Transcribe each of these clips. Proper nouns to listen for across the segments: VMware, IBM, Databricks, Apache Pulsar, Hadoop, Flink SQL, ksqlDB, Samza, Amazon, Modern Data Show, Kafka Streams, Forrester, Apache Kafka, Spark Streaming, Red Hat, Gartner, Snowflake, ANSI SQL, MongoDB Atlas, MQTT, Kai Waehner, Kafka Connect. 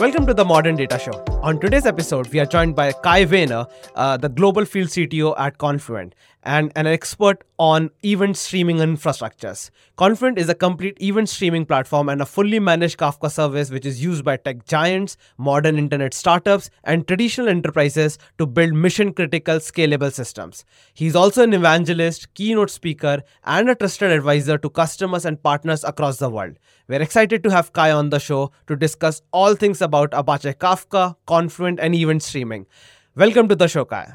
Welcome to the Modern Data Show. On today's episode, we are joined by Kai Waehner, the global field CTO at Confluent, and an expert on event streaming infrastructures. Confluent is a complete event streaming platform and a fully managed Kafka service which is used by tech giants, modern internet startups, and traditional enterprises to build mission-critical, scalable systems. He's also an evangelist, keynote speaker, and a trusted advisor to customers and partners across the world. We're excited to have Kai on the show to discuss all things about Apache Kafka, Confluent, and event streaming. Welcome to the show, Kai.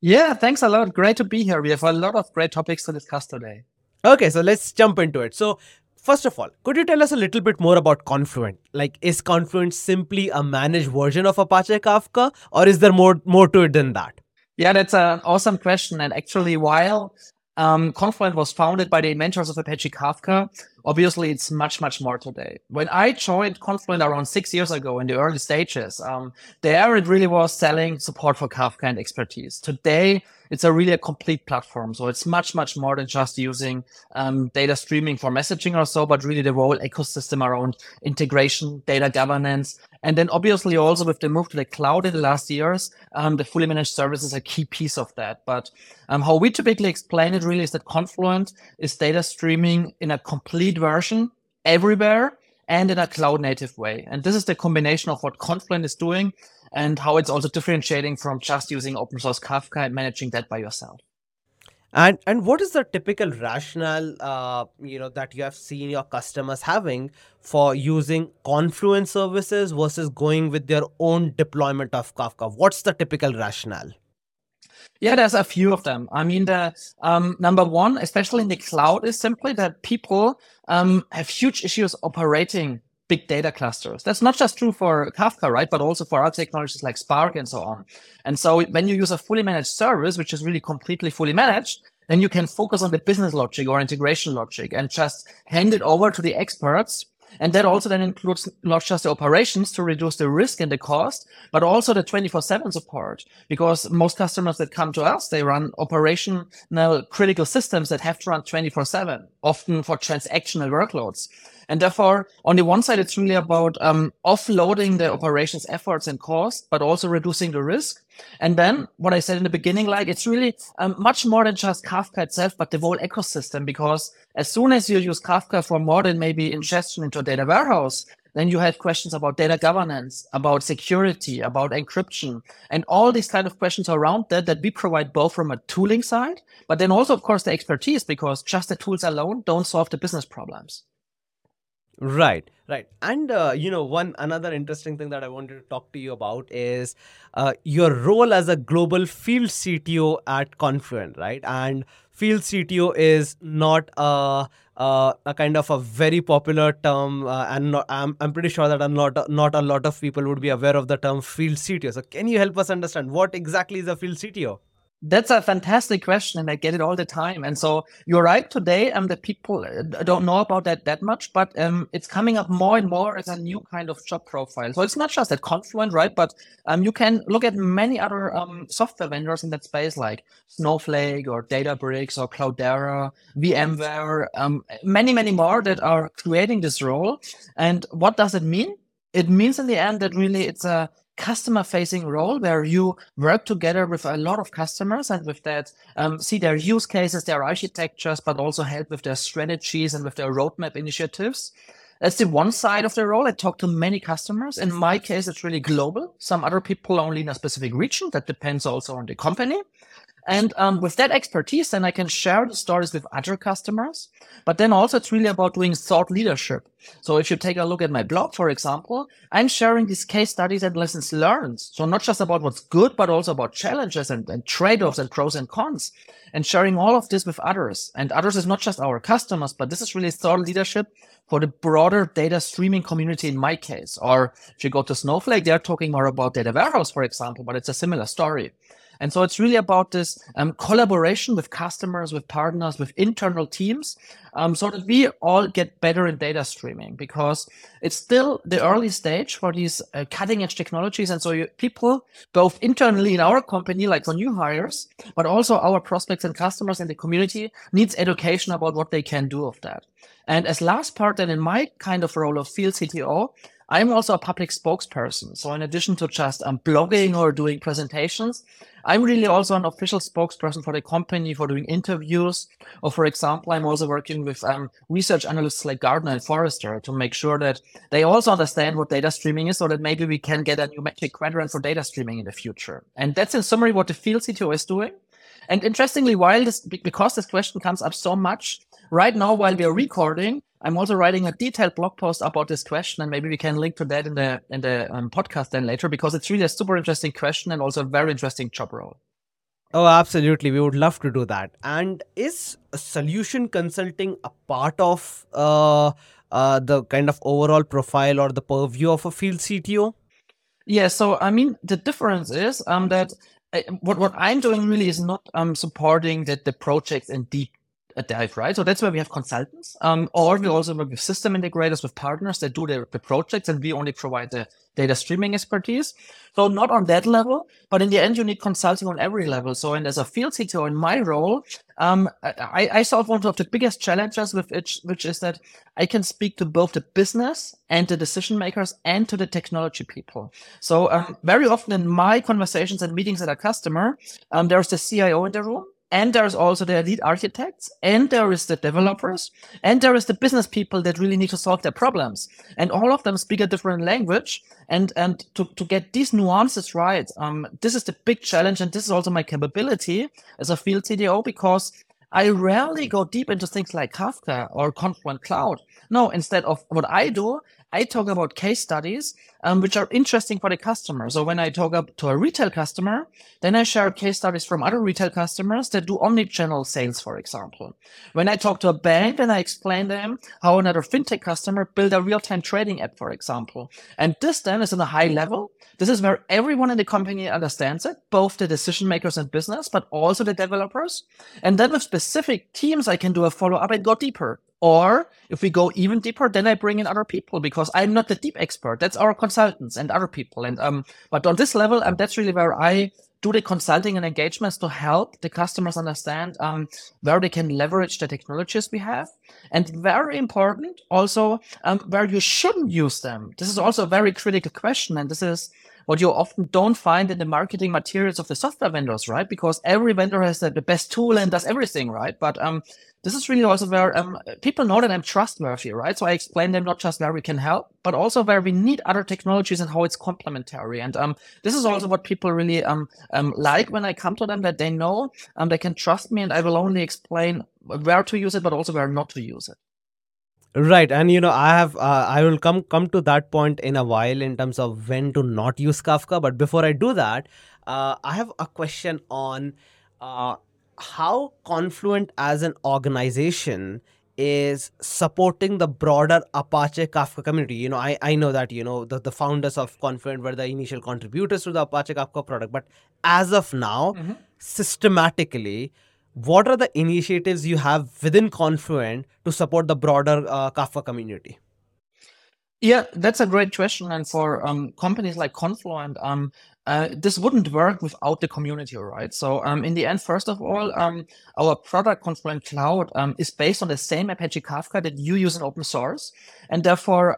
Yeah, thanks a lot. Great to be here. We have a lot of great topics to discuss today. Okay, so let's jump into it. So first of all, could you tell us a little bit more about Confluent? Like, is Confluent simply a managed version of Apache Kafka, or is there more to it than that? Yeah, that's an awesome question. And actually, while Confluent was founded by the inventors of Apache Kafka, obviously, it's much more today. When I joined Confluent around 6 years ago in the early stages, there it really was selling support for Kafka and expertise. Today, it's a complete platform. So it's much more than just using data streaming for messaging or so, but really the whole ecosystem around integration, data governance. And then obviously also with the move to the cloud in the last years, the fully managed service is a key piece of that. But how we typically explain it really is that Confluent is data streaming in a complete version everywhere and in a cloud native way. And this is the combination of what Confluent is doing and how it's also differentiating from just using open source Kafka and managing that by yourself. And what is the typical rationale that you have seen your customers having for using Confluent services versus going with their own deployment of Kafka? What's the typical rationale? Yeah, there's a few of them. I mean, the number one, especially in the cloud, is simply that people have huge issues operating big data clusters. That's not just true for Kafka, right? But also for other technologies like Spark and so on. And so when you use a fully managed service, which is really completely fully managed, then you can focus on the business logic or integration logic and just hand it over to the experts. And that also then includes not just the operations to reduce the risk and the cost, but also the 24/7 support, because most customers that come to us, they run operational critical systems that have to run 24/7, often for transactional workloads. And therefore, on the one side, it's really about offloading the operations efforts and cost, but also reducing the risk. And then what I said in the beginning, like it's really much more than just Kafka itself, but the whole ecosystem, because as soon as you use Kafka for more than maybe ingestion into a data warehouse, then you have questions about data governance, about security, about encryption, and all these kind of questions around that we provide both from a tooling side, but then also, of course, the expertise, because just the tools alone don't solve the business problems. Right. And, one another interesting thing that I wanted to talk to you about is your role as a global field CTO at Confluent, right? And field CTO is not a kind of a very popular term, and not, I'm pretty sure that not a lot of people would be aware of the term field CTO. So can you help us understand what exactly is a field CTO? That's a fantastic question, and I get it all the time. And so you're right. Today, the people don't know about that much, but it's coming up more and more as a new kind of job profile. So it's not just at Confluent, right? But you can look at many other software vendors in that space, like Snowflake or Databricks or Cloudera, VMware, many more that are creating this role. And what does it mean? It means in the end that really it's a customer-facing role where you work together with a lot of customers and with that see their use cases, their architectures, but also help with their strategies and with their roadmap initiatives. That's the one side of the role. I talk to many customers. In my case, it's really global. Some other people only in a specific region. That depends also on the company. And with that expertise, then I can share the stories with other customers. But then also it's really about doing thought leadership. So if you take a look at my blog, for example, I'm sharing these case studies and lessons learned. So not just about what's good, but also about challenges and trade-offs and pros and cons, and sharing all of this with others. And others is not just our customers, but this is really thought leadership for the broader data streaming community in my case. Or if you go to Snowflake, they're talking more about data warehouse, for example, but it's a similar story. And so it's really about this collaboration with customers, with partners, with internal teams, so that we all get better in data streaming, because it's still the early stage for these cutting-edge technologies. And so people, both internally in our company, like for new hires, but also our prospects and customers and the community, needs education about what they can do of that. And as last part, then in my kind of role of field CTO, I'm also a public spokesperson. So in addition to just blogging or doing presentations, I'm really also an official spokesperson for the company, for doing interviews. Or for example, I'm also working with research analysts like Gartner and Forrester to make sure that they also understand what data streaming is, so that maybe we can get a new magic quadrant for data streaming in the future. And that's in summary what the field CTO is doing. And interestingly, because this question comes up so much, right now while we are recording, I'm also writing a detailed blog post about this question, and maybe we can link to that in the podcast then later, because it's really a super interesting question and also a very interesting job role. Oh, absolutely. We would love to do that. And is solution consulting a part of the kind of overall profile or the purview of a field CTO? Yeah. So, I mean, the difference is that what I'm doing really is not supporting the projects in deep dive, right? So that's where we have consultants, or we also work with system integrators, with partners that do the projects, and we only provide the data streaming expertise. So not on that level, but in the end, you need consulting on every level. So, and as a field CTO in my role, I solve one of the biggest challenges with it, which is that I can speak to both the business and the decision makers and to the technology people. So very often in my conversations and meetings at a customer, there's the CIO in the room, and there's also the lead architects, and there is the developers, and there is the business people that really need to solve their problems. And all of them speak a different language. And to get these nuances right, this is the big challenge. And this is also my capability as a field CTO, because I rarely go deep into things like Kafka or Confluent Cloud. No, instead of what I do, I talk about case studies, which are interesting for the customer. So when I talk up to a retail customer, then I share case studies from other retail customers that do omnichannel sales, for example. When I talk to a bank, then I explain them how another fintech customer built a real-time trading app, for example. And this then is on a high level. This is where everyone in the company understands it, both the decision makers and business, but also the developers. And then with specific teams, I can do a follow-up and go deeper. Or if we go even deeper, then I bring in other people, because I'm not the deep expert. That's our consultants and other people. And but on this level, that's really where I do the consulting and engagements to help the customers understand where they can leverage the technologies we have. And very important also, where you shouldn't use them. This is also a very critical question. And this is what you often don't find in the marketing materials of the software vendors, right? Because every vendor has the best tool and does everything, right? But this is really also where people know that I'm trustworthy, right? So I explain them not just where we can help, but also where we need other technologies and how it's complementary. And this is also what people really like when I come to them, that they know they can trust me, and I will only explain where to use it, but also where not to use it. Right. And, you know, I will come to that point in a while in terms of when to not use Kafka. But before I do that, I have a question on how Confluent as an organization is supporting the broader Apache Kafka community. You know, I know that, you know, the founders of Confluent were the initial contributors to the Apache Kafka product. But as of now, systematically, what are the initiatives you have within Confluent to support the broader Kafka community? Yeah, that's a great question. And for companies like Confluent, this wouldn't work without the community, right? So in the end, first of all, our product Confluent Cloud is based on the same Apache Kafka that you use in open source. And therefore,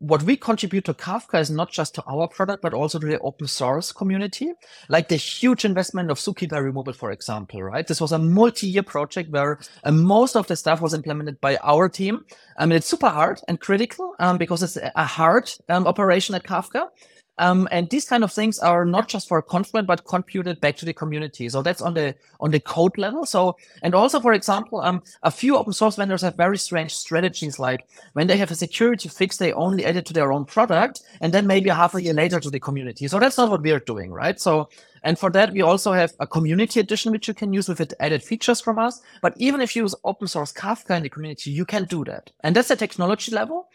what we contribute to Kafka is not just to our product, but also to the open source community, like the huge investment of Zookeeper removal, for example, right? This was a multi-year project where most of the stuff was implemented by our team. I mean, it's super hard and critical because it's a hard operation at Kafka. And these kind of things are not just for Confluent, but contributed back to the community. So that's on the code level. So, and also, for example, a few open source vendors have very strange strategies, like when they have a security fix, they only add it to their own product, and then maybe half a year later to the community. So that's not what we are doing, right? So, and for that, we also have a community edition, which you can use with it added features from us. But even if you use open source Kafka in the community, you can do that. And that's the technology level.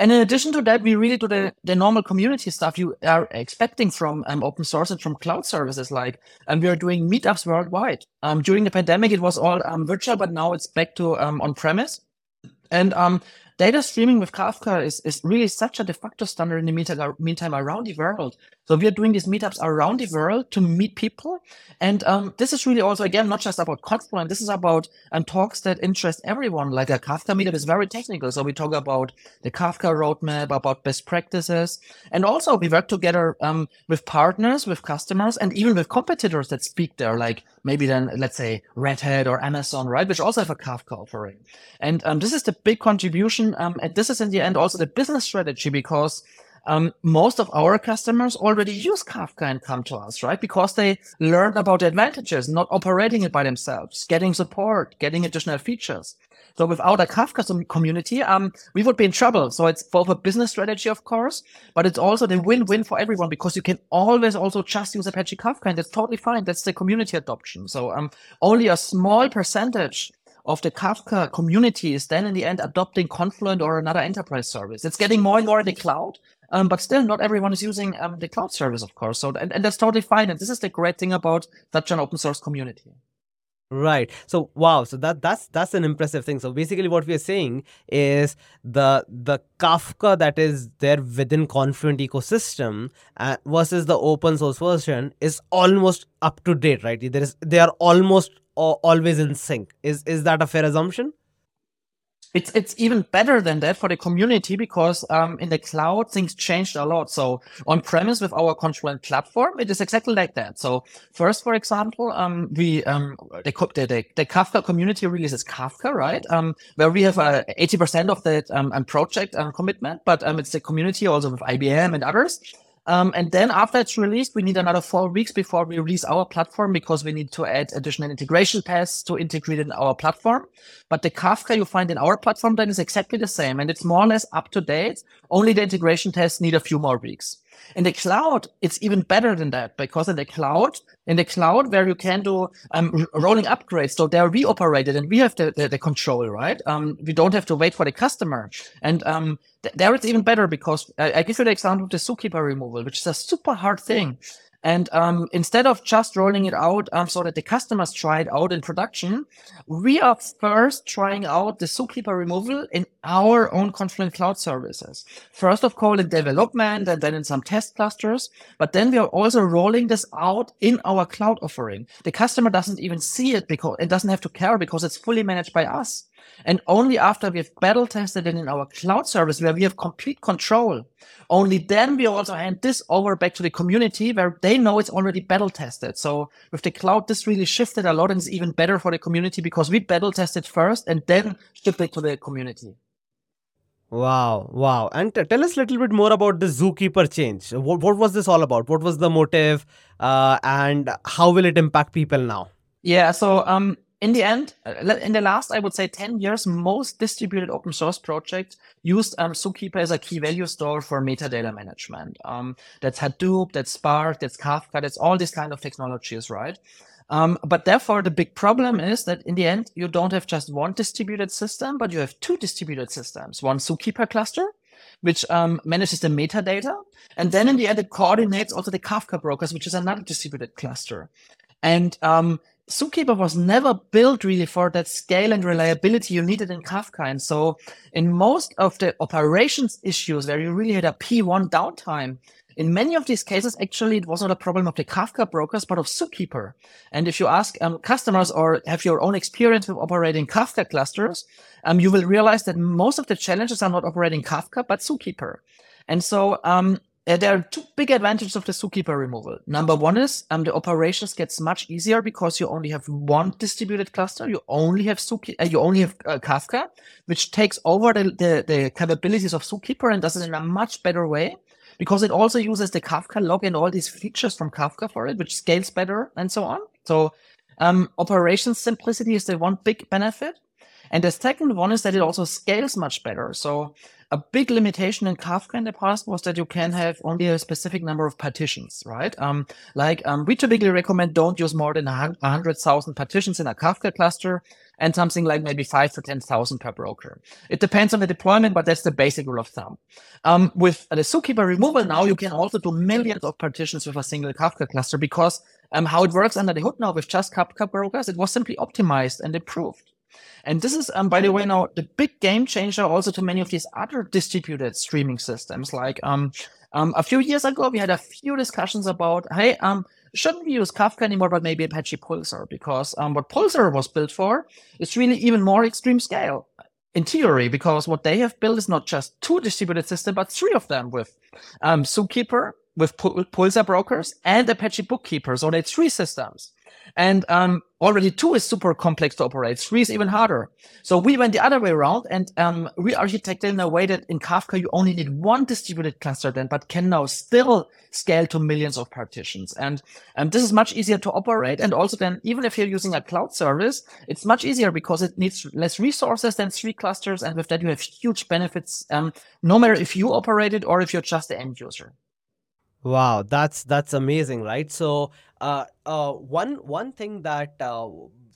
And in addition to that, we really do the normal community stuff you are expecting from open source and from cloud services. Like, we are doing meetups worldwide. During the pandemic, it was all virtual, but now it's back to on-premise. And data streaming with Kafka is really such a de facto standard in the meantime around the world. So we are doing these meetups around the world to meet people. And this is really also, again, not just about Confluent. This is about talks that interest everyone. Like a Kafka meetup is very technical. So we talk about the Kafka roadmap, about best practices. And also we work together with partners, with customers, and even with competitors that speak there, like maybe then, let's say, Red Hat or Amazon, right, which also have a Kafka offering. And this is the big contribution. And this is, in the end, also the business strategy, because most of our customers already use Kafka and come to us, right? Because they learned about the advantages, not operating it by themselves, getting support, getting additional features. So without a Kafka community, we would be in trouble. So it's both a business strategy, of course, but it's also the win-win for everyone, because you can always also just use Apache Kafka, and that's totally fine. That's the community adoption. So only a small percentage of the Kafka community is then in the end adopting Confluent or another enterprise service. It's getting more and more in the cloud, but still not everyone is using the cloud service, of course. So, and that's totally fine. And this is the great thing about such an open source community. Right. So, wow. So that's an impressive thing. So basically what we are saying is the Kafka that is there within Confluent ecosystem versus the open source version is almost up to date, right? They are almost always in sync. Is that a fair assumption? It's even better than that for the community, because in the cloud, things changed a lot. So on-premise with our Confluent platform, it is exactly like that. So first, for example, the Kafka community releases Kafka, right? Where we have 80% of that project commitment, but it's the community also with IBM and others. And then after it's released, we need another 4 weeks before we release our platform, because we need to add additional integration paths to integrate in our platform. But the Kafka you find in our platform then is exactly the same, and it's more or less up to date. Only the integration tests need a few more weeks. In the cloud, it's even better than that, because in the cloud where you can do rolling upgrades, so they're reoperated and we have the control, right? We don't have to wait for the customer. And there it's even better, because I give you the example of the Zookeeper removal, which is a super hard thing. And instead of just rolling it out so that the customers try it out in production, we are first trying out the Zookeeper removal in our own Confluent Cloud services. First of all in development, and then in some test clusters. But then we are also rolling this out in our cloud offering. The customer doesn't even see it, because it doesn't have to care, because it's fully managed by us. And only after we have battle tested it in our cloud service, where we have complete control, only then we also hand this over back to the community, where they know it's already battle tested. So with the cloud, this really shifted a lot, and it's even better for the community, because we battle tested first and then ship it to the community. Wow. Wow. And tell us a little bit more about the Zookeeper change. What was this all about? What was the motive and how will it impact people now? Yeah. So, in the end, in the last, I would say 10 years, most distributed open source projects used Zookeeper as a key value store for metadata management. That's Hadoop, that's Spark, that's Kafka, that's all these kind of technologies, right? But therefore, the big problem is that in the end, you don't have just one distributed system, but you have two distributed systems, one Zookeeper cluster, which manages the metadata. And then in the end, it coordinates also the Kafka brokers, which is another distributed cluster. And Zookeeper was never built really for that scale and reliability you needed in Kafka. And so in most of the operations issues where you really had a P1 downtime, in many of these cases, actually, it was not a problem of the Kafka brokers, but of Zookeeper. And if you ask customers or have your own experience with operating Kafka clusters, you will realize that most of the challenges are not operating Kafka, but Zookeeper. And so there are two big advantages of the Zookeeper removal. Number one is the operations gets much easier, because you only have one distributed cluster. You only have Kafka, which takes over the capabilities of Zookeeper and does it in a much better way, because it also uses the Kafka log and all these features from Kafka for it, which scales better and so on. So operations simplicity is the one big benefit. And the second one is that it also scales much better. So a big limitation in Kafka in the past was that you can have only a specific number of partitions, right? We typically recommend don't use more than 100,000 partitions in a Kafka cluster, and something like maybe 5,000 to 10,000 per broker. It depends on the deployment, but that's the basic rule of thumb. With the Zookeeper removal now, you can also do millions of partitions with a single Kafka cluster, because how it works under the hood now with just Kafka brokers, it was simply optimized and improved. And this is, by the way, now the big game changer also to many of these other distributed streaming systems. Like a few years ago, we had a few discussions about, hey, shouldn't we use Kafka anymore, but maybe Apache Pulsar? Because what Pulsar was built for is really even more extreme scale in theory, because what they have built is not just two distributed systems, but three of them with Zookeeper, with Pulsar brokers, and Apache Bookkeeper. So that's three systems. And already two is super complex to operate. Three is even harder. So we went the other way around and re-architected in a way that in Kafka you only need one distributed cluster then, but can now still scale to millions of partitions. And this is much easier to operate. And also then, even if you're using a cloud service, it's much easier because it needs less resources than three clusters. And with that, you have huge benefits, no matter if you operate it or if you're just the end user. Wow, that's amazing, right? So one thing that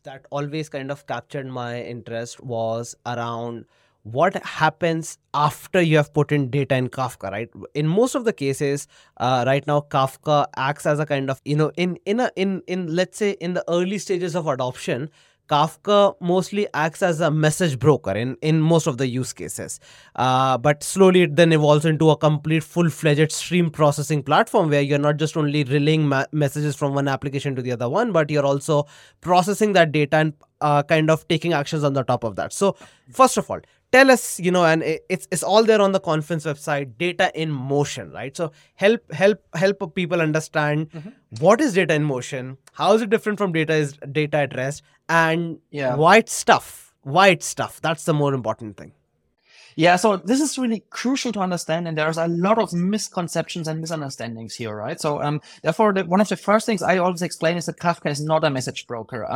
that always kind of captured my interest was around what happens after you have put in data in Kafka, right? In most of the cases, right now, Kafka acts as a kind of, you know, in let's say in the early stages of adoption, Kafka mostly acts as a message broker in most of the use cases. But slowly it then evolves into a complete full-fledged stream processing platform where you're not just only relaying messages from one application to the other one, but you're also processing that data and kind of taking actions on the top of that. So first of all, tell us, you know, and it's all there on the conference website, data in motion, right? So help people understand what is data in motion, how is it different from data at rest, and why it's stuff. That's the more important thing. Yeah, so this is really crucial to understand, and there's a lot of misconceptions and misunderstandings here, right? So therefore, one of the first things I always explain is that Kafka is not a message broker.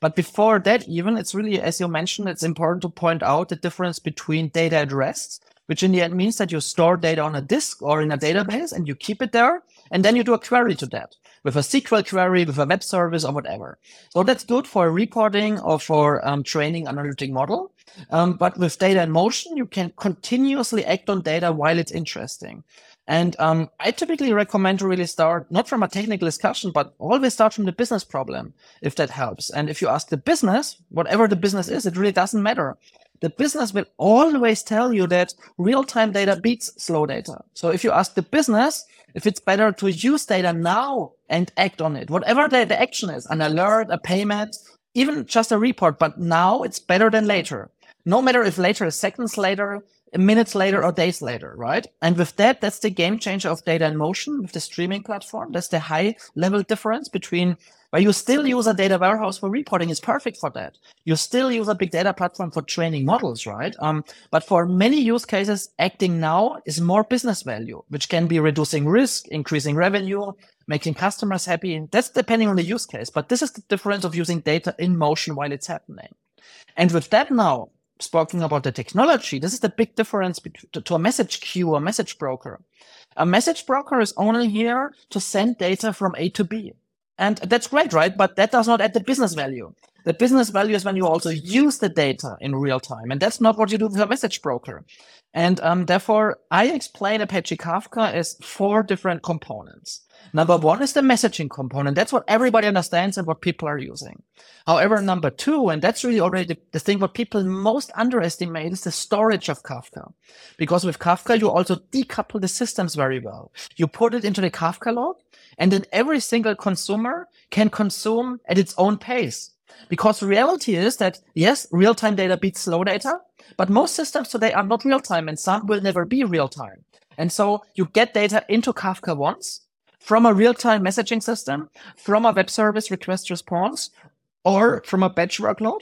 But before that even, it's really, as you mentioned, it's important to point out the difference between data at rest, which in the end means that you store data on a disk or in a database and you keep it there, and then you do a query to that with a SQL query, with a web service or whatever. So that's good for reporting or for training analytic model. But with data in motion, you can continuously act on data while it's interesting. And I typically recommend to really start not from a technical discussion, but always start from the business problem, if that helps. And if you ask the business, whatever the business is, it really doesn't matter. The business will always tell you that real-time data beats slow data. So if you ask the business if it's better to use data now and act on it, whatever the action is, an alert, a payment, even just a report, but now it's better than later. No matter if later is seconds later, minutes later, or days later, right? And with that, that's the game changer of data in motion with the streaming platform. That's the high level difference between where you still use a data warehouse for reporting. It's perfect for that. You still use a big data platform for training models, right? But for many use cases, acting now is more business value, which can be reducing risk, increasing revenue, making customers happy. And that's depending on the use case. But this is the difference of using data in motion while it's happening. And with that now, talking about the technology, this is the big difference to a message queue or message broker. A message broker is only here to send data from A to B. And that's great, right? But that does not add the business value. The business value is when you also use the data in real time. And that's not what you do with a message broker. And therefore, I explain Apache Kafka as four different components. Number one is the messaging component. That's what everybody understands and what people are using. However, number two, and that's really already the thing what people most underestimate, is the storage of Kafka. Because with Kafka, you also decouple the systems very well. You put it into the Kafka log, and then every single consumer can consume at its own pace. Because the reality is that, yes, real-time data beats slow data, but most systems today are not real-time, and some will never be real-time. And so you get data into Kafka once, from a real-time messaging system, from a web service request response, or from a batch workload.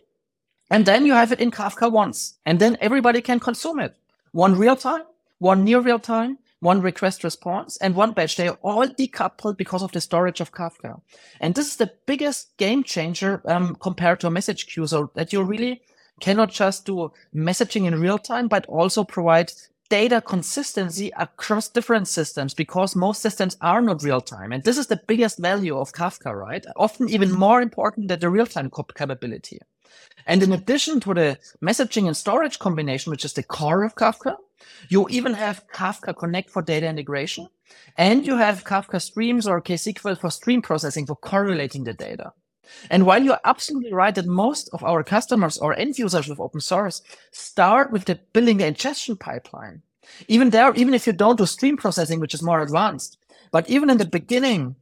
And then you have it in Kafka once. And then everybody can consume it. One real-time, one near real-time, one request response, and one batch. They are all decoupled because of the storage of Kafka. And this is the biggest game changer compared to a message queue, so that you really cannot just do messaging in real-time, but also provide data consistency across different systems, because most systems are not real-time. And this is the biggest value of Kafka, right? Often even more important than the real-time capability. And in addition to the messaging and storage combination, which is the core of Kafka, you even have Kafka Connect for data integration, and you have Kafka Streams or ksql for stream processing for correlating the data. And while you're absolutely right that most of our customers or end users of open source start with building the ingestion pipeline, even if you don't do stream processing, which is more advanced, but even in the beginning,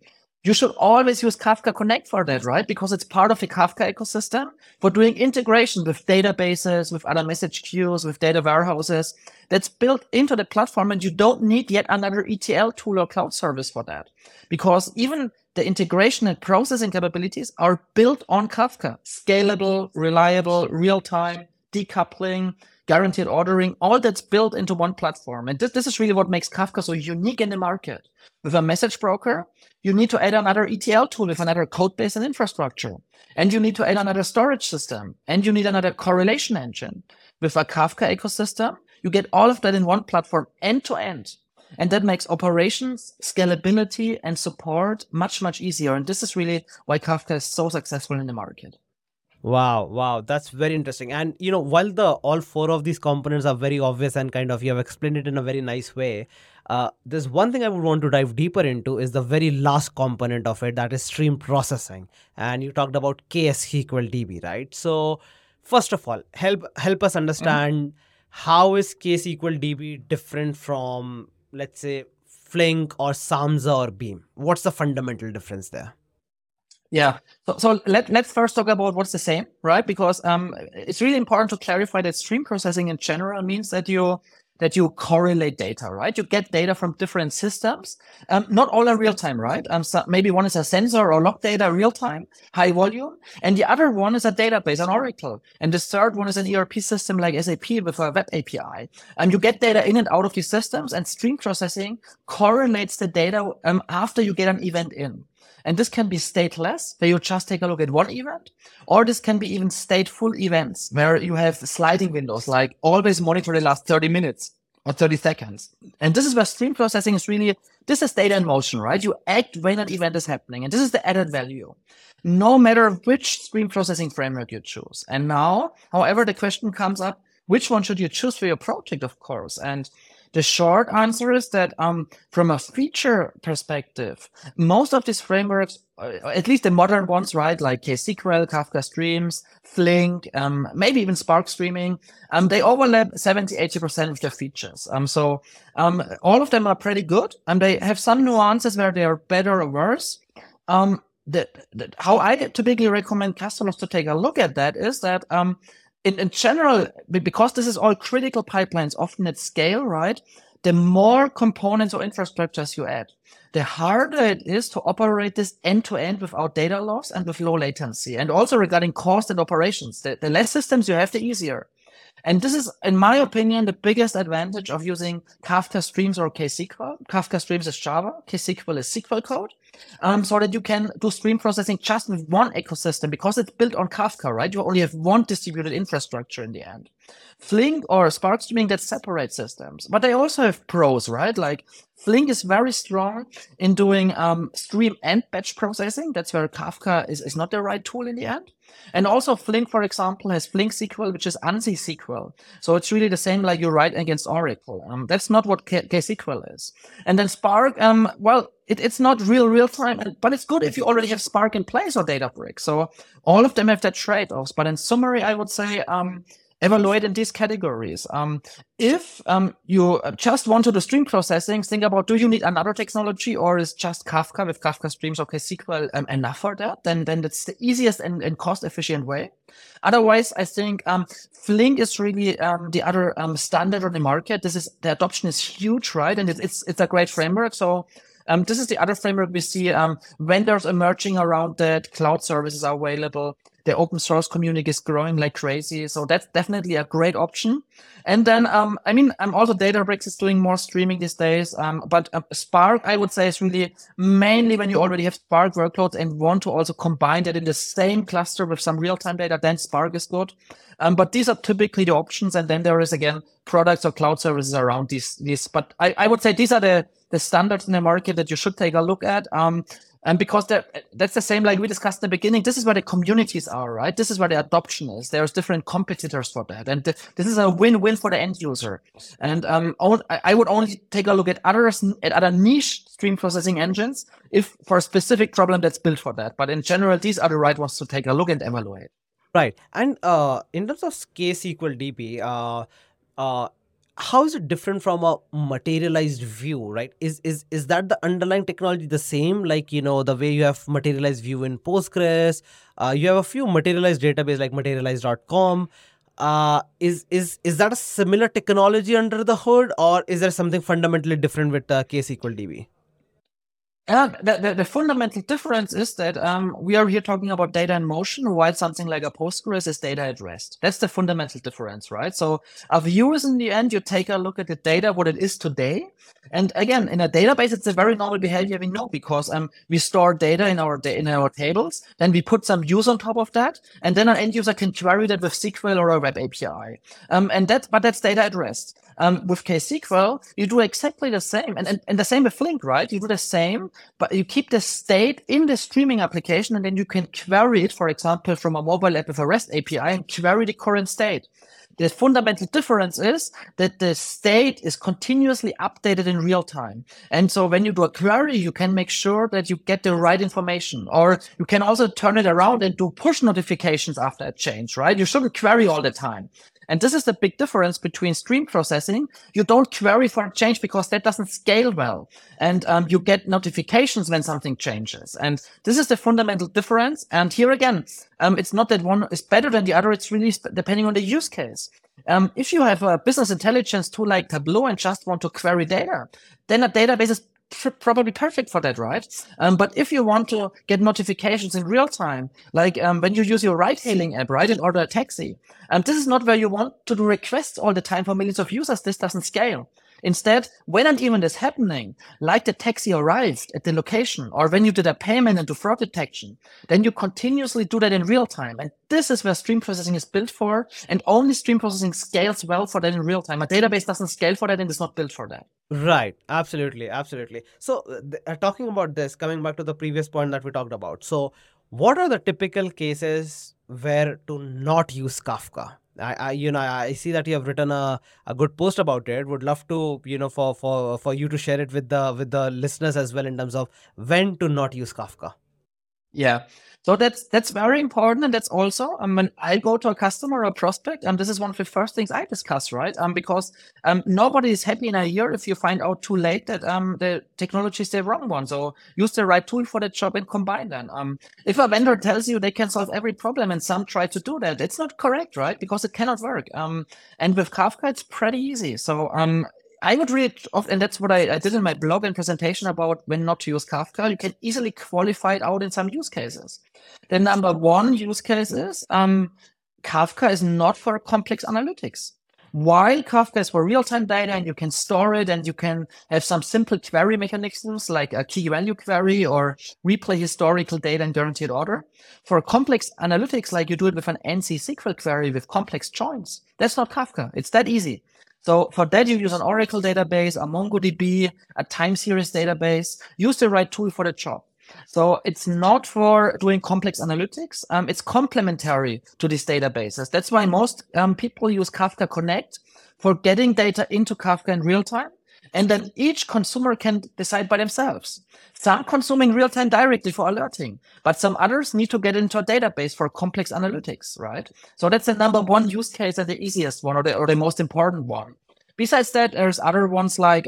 you should always use Kafka Connect for that, right? Because it's part of the Kafka ecosystem for doing integration with databases, with other message queues, with data warehouses. That's built into the platform, and you don't need yet another ETL tool or cloud service for that, because even the integration and processing capabilities are built on Kafka. Scalable, reliable, real-time, decoupling, guaranteed ordering, all that's built into one platform. And this is really what makes Kafka so unique in the market. With a message broker, you need to add another ETL tool with another code base and infrastructure. And you need to add another storage system. And you need another correlation engine. With a Kafka ecosystem, you get all of that in one platform end to end. And that makes operations, scalability, and support much, much easier. And this is really why Kafka is so successful in the market. Wow, that's very interesting. And you know, while all four of these components are very obvious and kind of you have explained it in a very nice way, there's one thing I would want to dive deeper into is the very last component of it, that is stream processing. And you talked about ksqlDB, right? So first of all, help us understand how is ksqlDB different from, let's say, Flink or Samza or Beam? What's the fundamental difference there? Yeah. So let's first talk about what's the same, right? Because it's really important to clarify that stream processing in general means that you correlate data, right? You get data from different systems. Not all are real time, right? So maybe one is a sensor or log data, real time, high volume. And the other one is a database, an Oracle. And the third one is an ERP system like SAP with a web API. And you get data in and out of these systems, and stream processing correlates the data after you get an event in. And this can be stateless, where you just take a look at one event, or this can be even stateful events, where you have sliding windows, like always monitor the last 30 minutes or 30 seconds. And this is where stream processing is really, this is data in motion, right? You act when an event is happening, and this is the added value, no matter which stream processing framework you choose. And now, however, the question comes up, which one should you choose for your project, of course? And the short answer is that from a feature perspective, most of these frameworks, at least the modern ones, right, like ksql, Kafka Streams, Flink, maybe even Spark Streaming, they overlap 70-80% of their features. So all of them are pretty good, and they have some nuances where they are better or worse. How I typically recommend customers to take a look at that is that in general, because this is all critical pipelines, often at scale, right? The more components or infrastructures you add, the harder it is to operate this end to end without data loss and with low latency. And also regarding cost and operations, the less systems you have, the easier. And this is, in my opinion, the biggest advantage of using Kafka Streams or ksql. Kafka Streams is Java, ksql is SQL code, so that you can do stream processing just with one ecosystem because it's built on Kafka, right? You only have one distributed infrastructure in the end. Flink or Spark Streaming, that separate systems, but they also have pros, right? Like Flink is very strong in doing stream and batch processing. That's where Kafka is not the right tool in the end. And also Flink, for example, has Flink SQL, which is ANSI SQL. So it's really the same like you write against Oracle. That's not what ksql is. And then Spark, it's not real time, but it's good if you already have Spark in place or Databricks. So all of them have that trade-offs. But in summary, I would say evaluate in these categories. If you just want to do stream processing, think about, do you need another technology, or is just Kafka with Kafka Streams or ksql enough for that? Then that's the easiest and cost-efficient way. Otherwise, I think Flink is really the other standard on the market. The adoption is huge, right? And it's a great framework. So this is the other framework we see vendors emerging around that. Cloud services are available. The open source community is growing like crazy. So that's definitely a great option. And then, also Databricks is doing more streaming these days. But Spark, I would say, is really mainly when you already have Spark workloads and want to also combine that in the same cluster with some real-time data, then Spark is good. But these are typically the options. And then there is, again, products or cloud services around these. But I would say these are the standards in the market that you should take a look at. And because that's the same, like we discussed in the beginning, this is where the communities are, right? This is where the adoption is. There's different competitors for that. And this is a win-win for the end user. And I would only take a look at other niche stream processing engines if for a specific problem that's built for that. But in general, these are the right ones to take a look and evaluate. Right. And in terms of ksqlDB, how is it different from a materialized view, right? Is that the underlying technology the same? Like, you know, the way you have materialized view in Postgres, you have a few materialized database like materialize.com. Is that a similar technology under the hood, or is there something fundamentally different with ksqlDB? The fundamental difference is that we are here talking about data in motion, while something like a Postgres is data at rest. That's the fundamental difference, right? So a view is, in the end, you take a look at the data, what it is today. And again, in a database, it's a very normal behavior we know, because we store data in our tables, then we put some views on top of that, and then an end user can query that with SQL or a web API. But that's data at rest. With ksql, you do exactly the same, and the same with Flink, right? You do the same, but you keep the state in the streaming application, and then you can query it, for example, from a mobile app with a REST API and query the current state. The fundamental difference is that the state is continuously updated in real time. And so when you do a query, you can make sure that you get the right information, or you can also turn it around and do push notifications after a change, right? You shouldn't query all the time. And this is the big difference between stream processing. You don't query for a change because that doesn't scale well. And you get notifications when something changes. And this is the fundamental difference. And here again, it's not that one is better than the other. It's really depending on the use case. If you have a business intelligence tool like Tableau and just want to query data, then a database is probably perfect for that, right? But if you want to get notifications in real time, like when you use your ride-hailing app, right, and order a taxi, this is not where you want to do requests all the time for millions of users. This doesn't scale. Instead, when an event is happening, like the taxi arrived at the location, or when you did a payment and do fraud detection, then you continuously do that in real time. And this is where stream processing is built for, and only stream processing scales well for that in real time. A database doesn't scale for that, and it's not built for that. Right. Absolutely. Absolutely. So talking about this, coming back to the previous point that we talked about. So what are the typical cases where to not use Kafka? I see that you have written a good post about it. Would love to, you know, for you to share it with the listeners as well in terms of when to not use Kafka. Yeah. So that's very important. And that's also, when I go to a customer or a prospect, this is one of the first things I discuss, right? Because nobody is happy in a year if you find out too late that the technology is the wrong one. So use the right tool for that job and combine them. If a vendor tells you they can solve every problem and some try to do that, it's not correct, right? Because it cannot work. And with Kafka, it's pretty easy. So I would read often, and that's what I did in my blog and presentation about when not to use Kafka. You can easily qualify it out in some use cases. The number one use case is Kafka is not for complex analytics. While Kafka is for real-time data and you can store it and you can have some simple query mechanisms like a key-value query or replay historical data in guaranteed order, for complex analytics, like you do it with an ANSI SQL query with complex joins, that's not Kafka. It's that easy. So for that, you use an Oracle database, a MongoDB, a time series database. Use the right tool for the job. So it's not for doing complex analytics. It's complementary to these databases. That's why most people use Kafka Connect for getting data into Kafka in real time. And then each consumer can decide by themselves. Some consuming real time directly for alerting, but some others need to get into a database for complex analytics, right? So that's the number one use case and the easiest one, or the most important one. Besides that, there's other ones like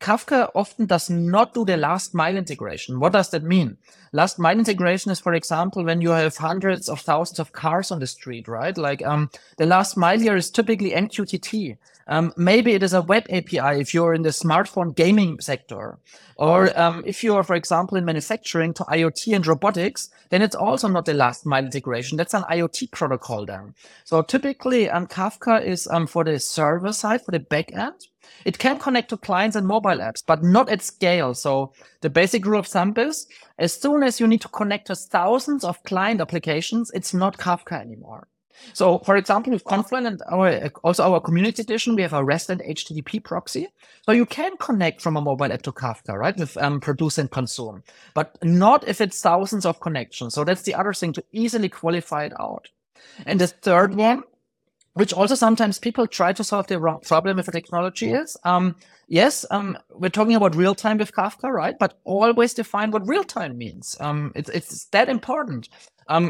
Kafka often does not do the last mile integration. What does that mean? Last mile integration is, for example, when you have hundreds of thousands of cars on the street, right? Like the last mile here is typically MQTT. Maybe it is a web API if you're in the smartphone gaming sector. Or if you are, for example, in manufacturing to IoT and robotics, then it's also not the last mile integration. That's an IoT protocol then. So typically Kafka is for the server side, for the backend. It can connect to clients and mobile apps, but not at scale. So the basic rule of thumb is, as soon as you need to connect to thousands of client applications, it's not Kafka anymore. So for example, with Confluent and also our community edition, we have a REST and HTTP proxy. So you can connect from a mobile app to Kafka, right? With produce and consume, but not if it's thousands of connections. So that's the other thing to easily qualify it out. And the third one, which also sometimes people try to solve their problem with the technology is, we're talking about real time with Kafka, right? But always define what real time means. It's that important.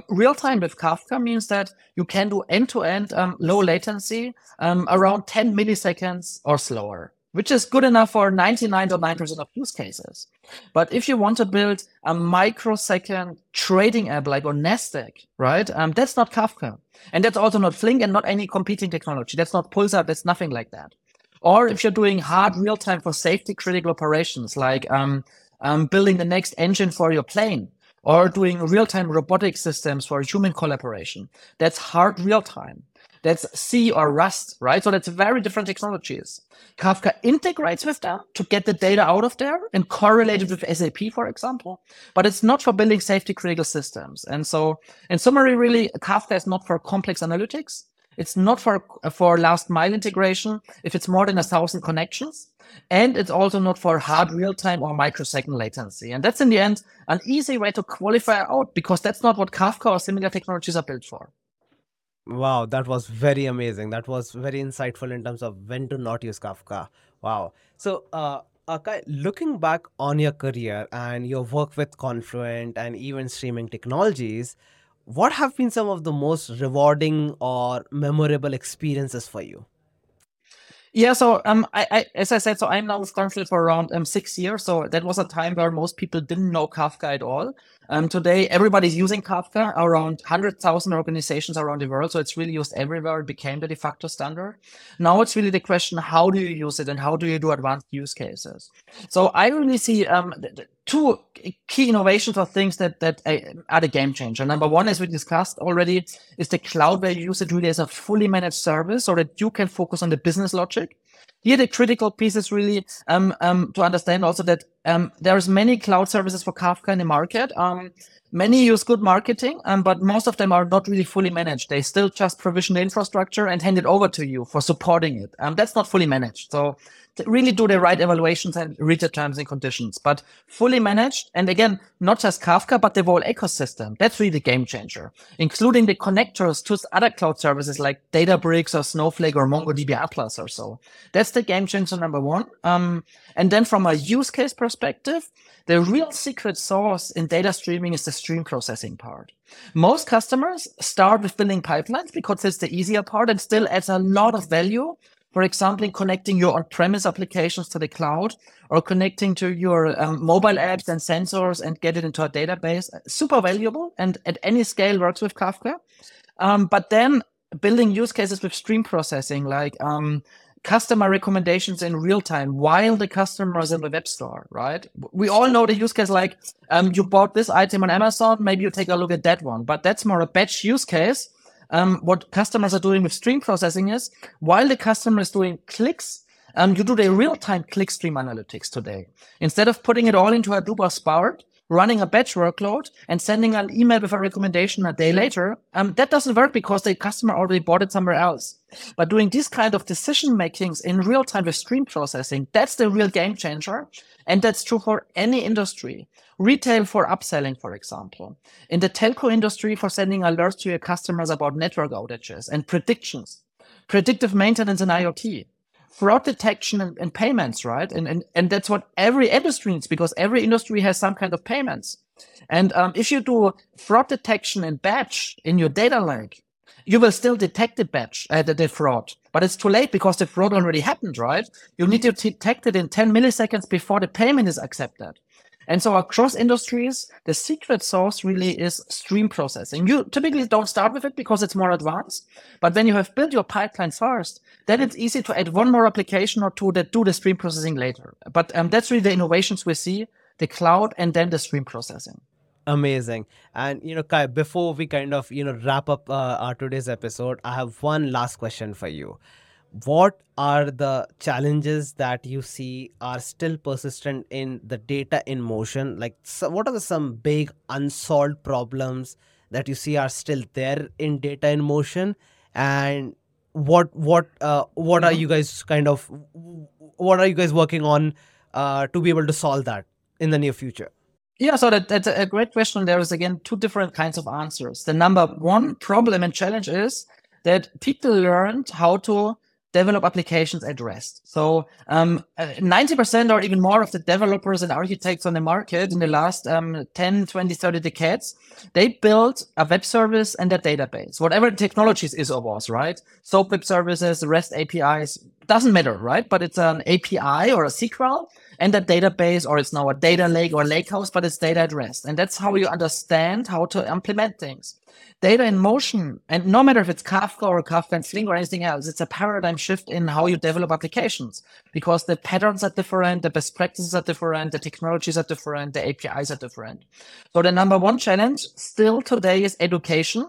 Real time with Kafka means that you can do end-to-end low latency around 10 milliseconds or slower, which is good enough for 99.9% of use cases. But if you want to build a microsecond trading app like on NASDAQ, right? That's not Kafka. And that's also not Flink and not any competing technology. That's not Pulsar. That's nothing like that. Or if you're doing hard real time for safety critical operations, like building the next engine for your plane or doing real time robotic systems for human collaboration, that's hard real time. That's C or Rust, right? So that's very different technologies. Kafka integrates with them to get the data out of there and correlate it with SAP, for example, but it's not for building safety critical systems. And so in summary, really, Kafka is not for complex analytics. It's not for last mile integration if it's more than 1,000 connections. And it's also not for hard real time or microsecond latency. And that's in the end an easy way to qualify out because that's not what Kafka or similar technologies are built for. Wow, that was very amazing. That was very insightful in terms of when to not use Kafka. Wow. So, Kai, looking back on your career and your work with Confluent and event streaming technologies, what have been some of the most rewarding or memorable experiences for you? Yeah, so as I said, so I'm now with Confluent for around 6 years. So that was a time where most people didn't know Kafka at all. Today, everybody's using Kafka, around 100,000 organizations around the world. So it's really used everywhere. It became the de facto standard. Now it's really the question, how do you use it and how do you do advanced use cases? So I really see two key innovations or things that are the game changer. Number one, as we discussed already, is the cloud where you use it really as a fully managed service so that you can focus on the business logic. Here, the critical piece is really to understand also that there's many cloud services for Kafka in the market. Many use good marketing, but most of them are not really fully managed. They still just provision the infrastructure and hand it over to you for supporting it. That's not fully managed. So really do the right evaluations and read the terms and conditions, but fully managed. And again, not just Kafka, but the whole ecosystem. That's really the game changer, including the connectors to other cloud services like Databricks or Snowflake or MongoDB Atlas or so. That's the game changer number one. And then from a use case perspective, the real secret sauce in data streaming is the stream processing part. Most customers start with building pipelines because it's the easier part and still adds a lot of value. For example, in connecting your on-premise applications to the cloud or connecting to your mobile apps and sensors and get it into a database. Super valuable and at any scale works with Kafka. But then building use cases with stream processing like customer recommendations in real time while the customer is in the web store, right? We all know the use case like you bought this item on Amazon, maybe you take a look at that one, but that's more a batch use case. What customers are doing with stream processing is while the customer is doing clicks, you do the real-time click stream analytics today. Instead of putting it all into Hadoop or Spark, running a batch workload and sending an email with a recommendation a day later, that doesn't work because the customer already bought it somewhere else. But doing this kind of decision makings in real time with stream processing, that's the real game changer. And that's true for any industry. Retail for upselling, for example. In the telco industry for sending alerts to your customers about network outages and predictions, predictive maintenance and IoT. Fraud detection and payments, right? And that's what every industry needs because every industry has some kind of payments. And if you do fraud detection and batch in your data lake, you will still detect the fraud, but it's too late because the fraud already happened, right? You need to detect it in 10 milliseconds before the payment is accepted. And so across industries, the secret sauce really is stream processing. You typically don't start with it because it's more advanced, but when you have built your pipeline first, then it's easy to add one more application or two that do the stream processing later. But that's really the innovations we see, the cloud and then the stream processing. Amazing. And, Kai, before we kind of, wrap up our today's episode, I have one last question for you. What are the challenges that you see are still persistent in the data in motion? Like, what are some big unsolved problems that you see are still there in data in motion, and what are you guys working on to be able to solve that in the near future? Yeah, so that's a great question. There is, again, two different kinds of answers. The number one problem and challenge is that people learned how to develop applications at rest. So 90% or even more of the developers and architects on the market in the last 10, 20, 30 decades, they built a web service and a database, whatever technologies is or was, right? SOAP web services, REST APIs, doesn't matter, right? But it's an API or a SQL and a database, or it's now a data lake or lakehouse, but it's data at rest. And that's how you understand how to implement things. Data in motion, and no matter if it's Kafka or Kafka and Flink or anything else, it's a paradigm shift in how you develop applications, because the patterns are different, the best practices are different, the technologies are different, the APIs are different. So the number one challenge still today is education.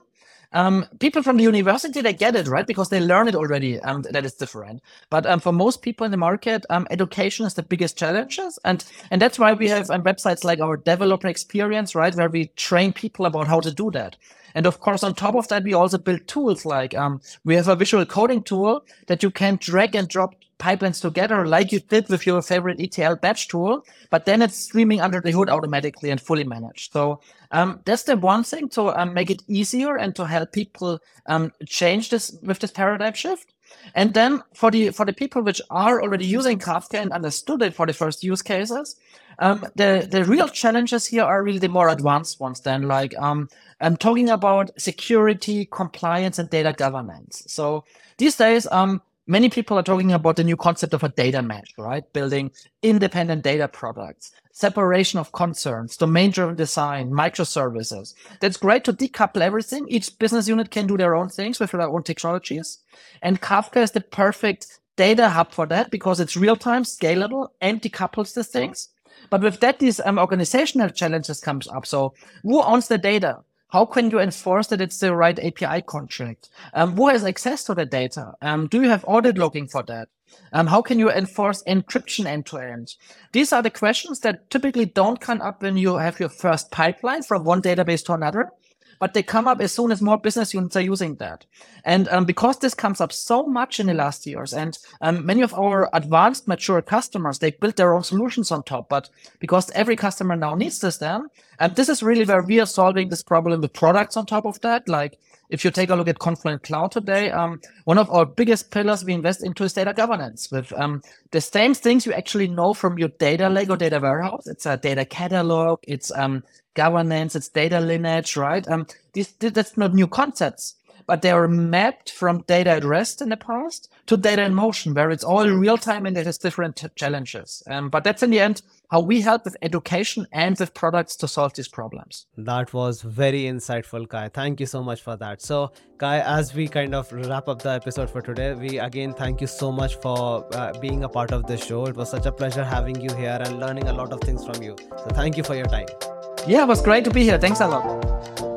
People from the university, they get it, right? Because they learn it already, that it's different. But for most people in the market, education is the biggest challenge. And that's why we have websites like our developer experience, right? Where we train people about how to do that. And of course, on top of that, we also build tools like we have a visual coding tool that you can drag and drop pipelines together like you did with your favorite ETL batch tool, but then it's streaming under the hood automatically and fully managed. So that's the one thing, to make it easier and to help people change this with this paradigm shift. And then for the people which are already using Kafka and understood it for the first use cases, the real challenges here are really the more advanced ones then, like I'm talking about security, compliance, and data governance. So these days, many people are talking about the new concept of a data mesh, right? Building independent data products, separation of concerns, domain-driven design, microservices. That's great to decouple everything. Each business unit can do their own things with their own technologies. And Kafka is the perfect data hub for that because it's real-time, scalable, and decouples these things. But with that, these organizational challenges comes up. So who owns the data? How can you enforce that it's the right API contract? Who has access to the data? Do you have audit logging for that? How can you enforce encryption end-to-end? These are the questions that typically don't come up when you have your first pipeline from one database to another, but they come up as soon as more business units are using that. And because this comes up so much in the last years, and many of our advanced, mature customers, they build their own solutions on top, but because every customer now needs this then, and this is really where we are solving this problem with products on top of that. Like if you take a look at Confluent Cloud today, one of our biggest pillars we invest into is data governance with the same things you actually know from your data lake or data warehouse. It's a data catalog, it's governance, it's data lineage, right? That's not new concepts, but they are mapped from data at rest in the past to data in motion, where it's all real time and it has different challenges. But that's in the end how we help with education and with products to solve these problems. That was very insightful, Kai. Thank you so much for that. So Kai, as we kind of wrap up the episode for today, we again thank you so much for being a part of this show. It was such a pleasure having you here and learning a lot of things from you. So thank you for your time. Yeah, it was great to be here. Thanks a lot.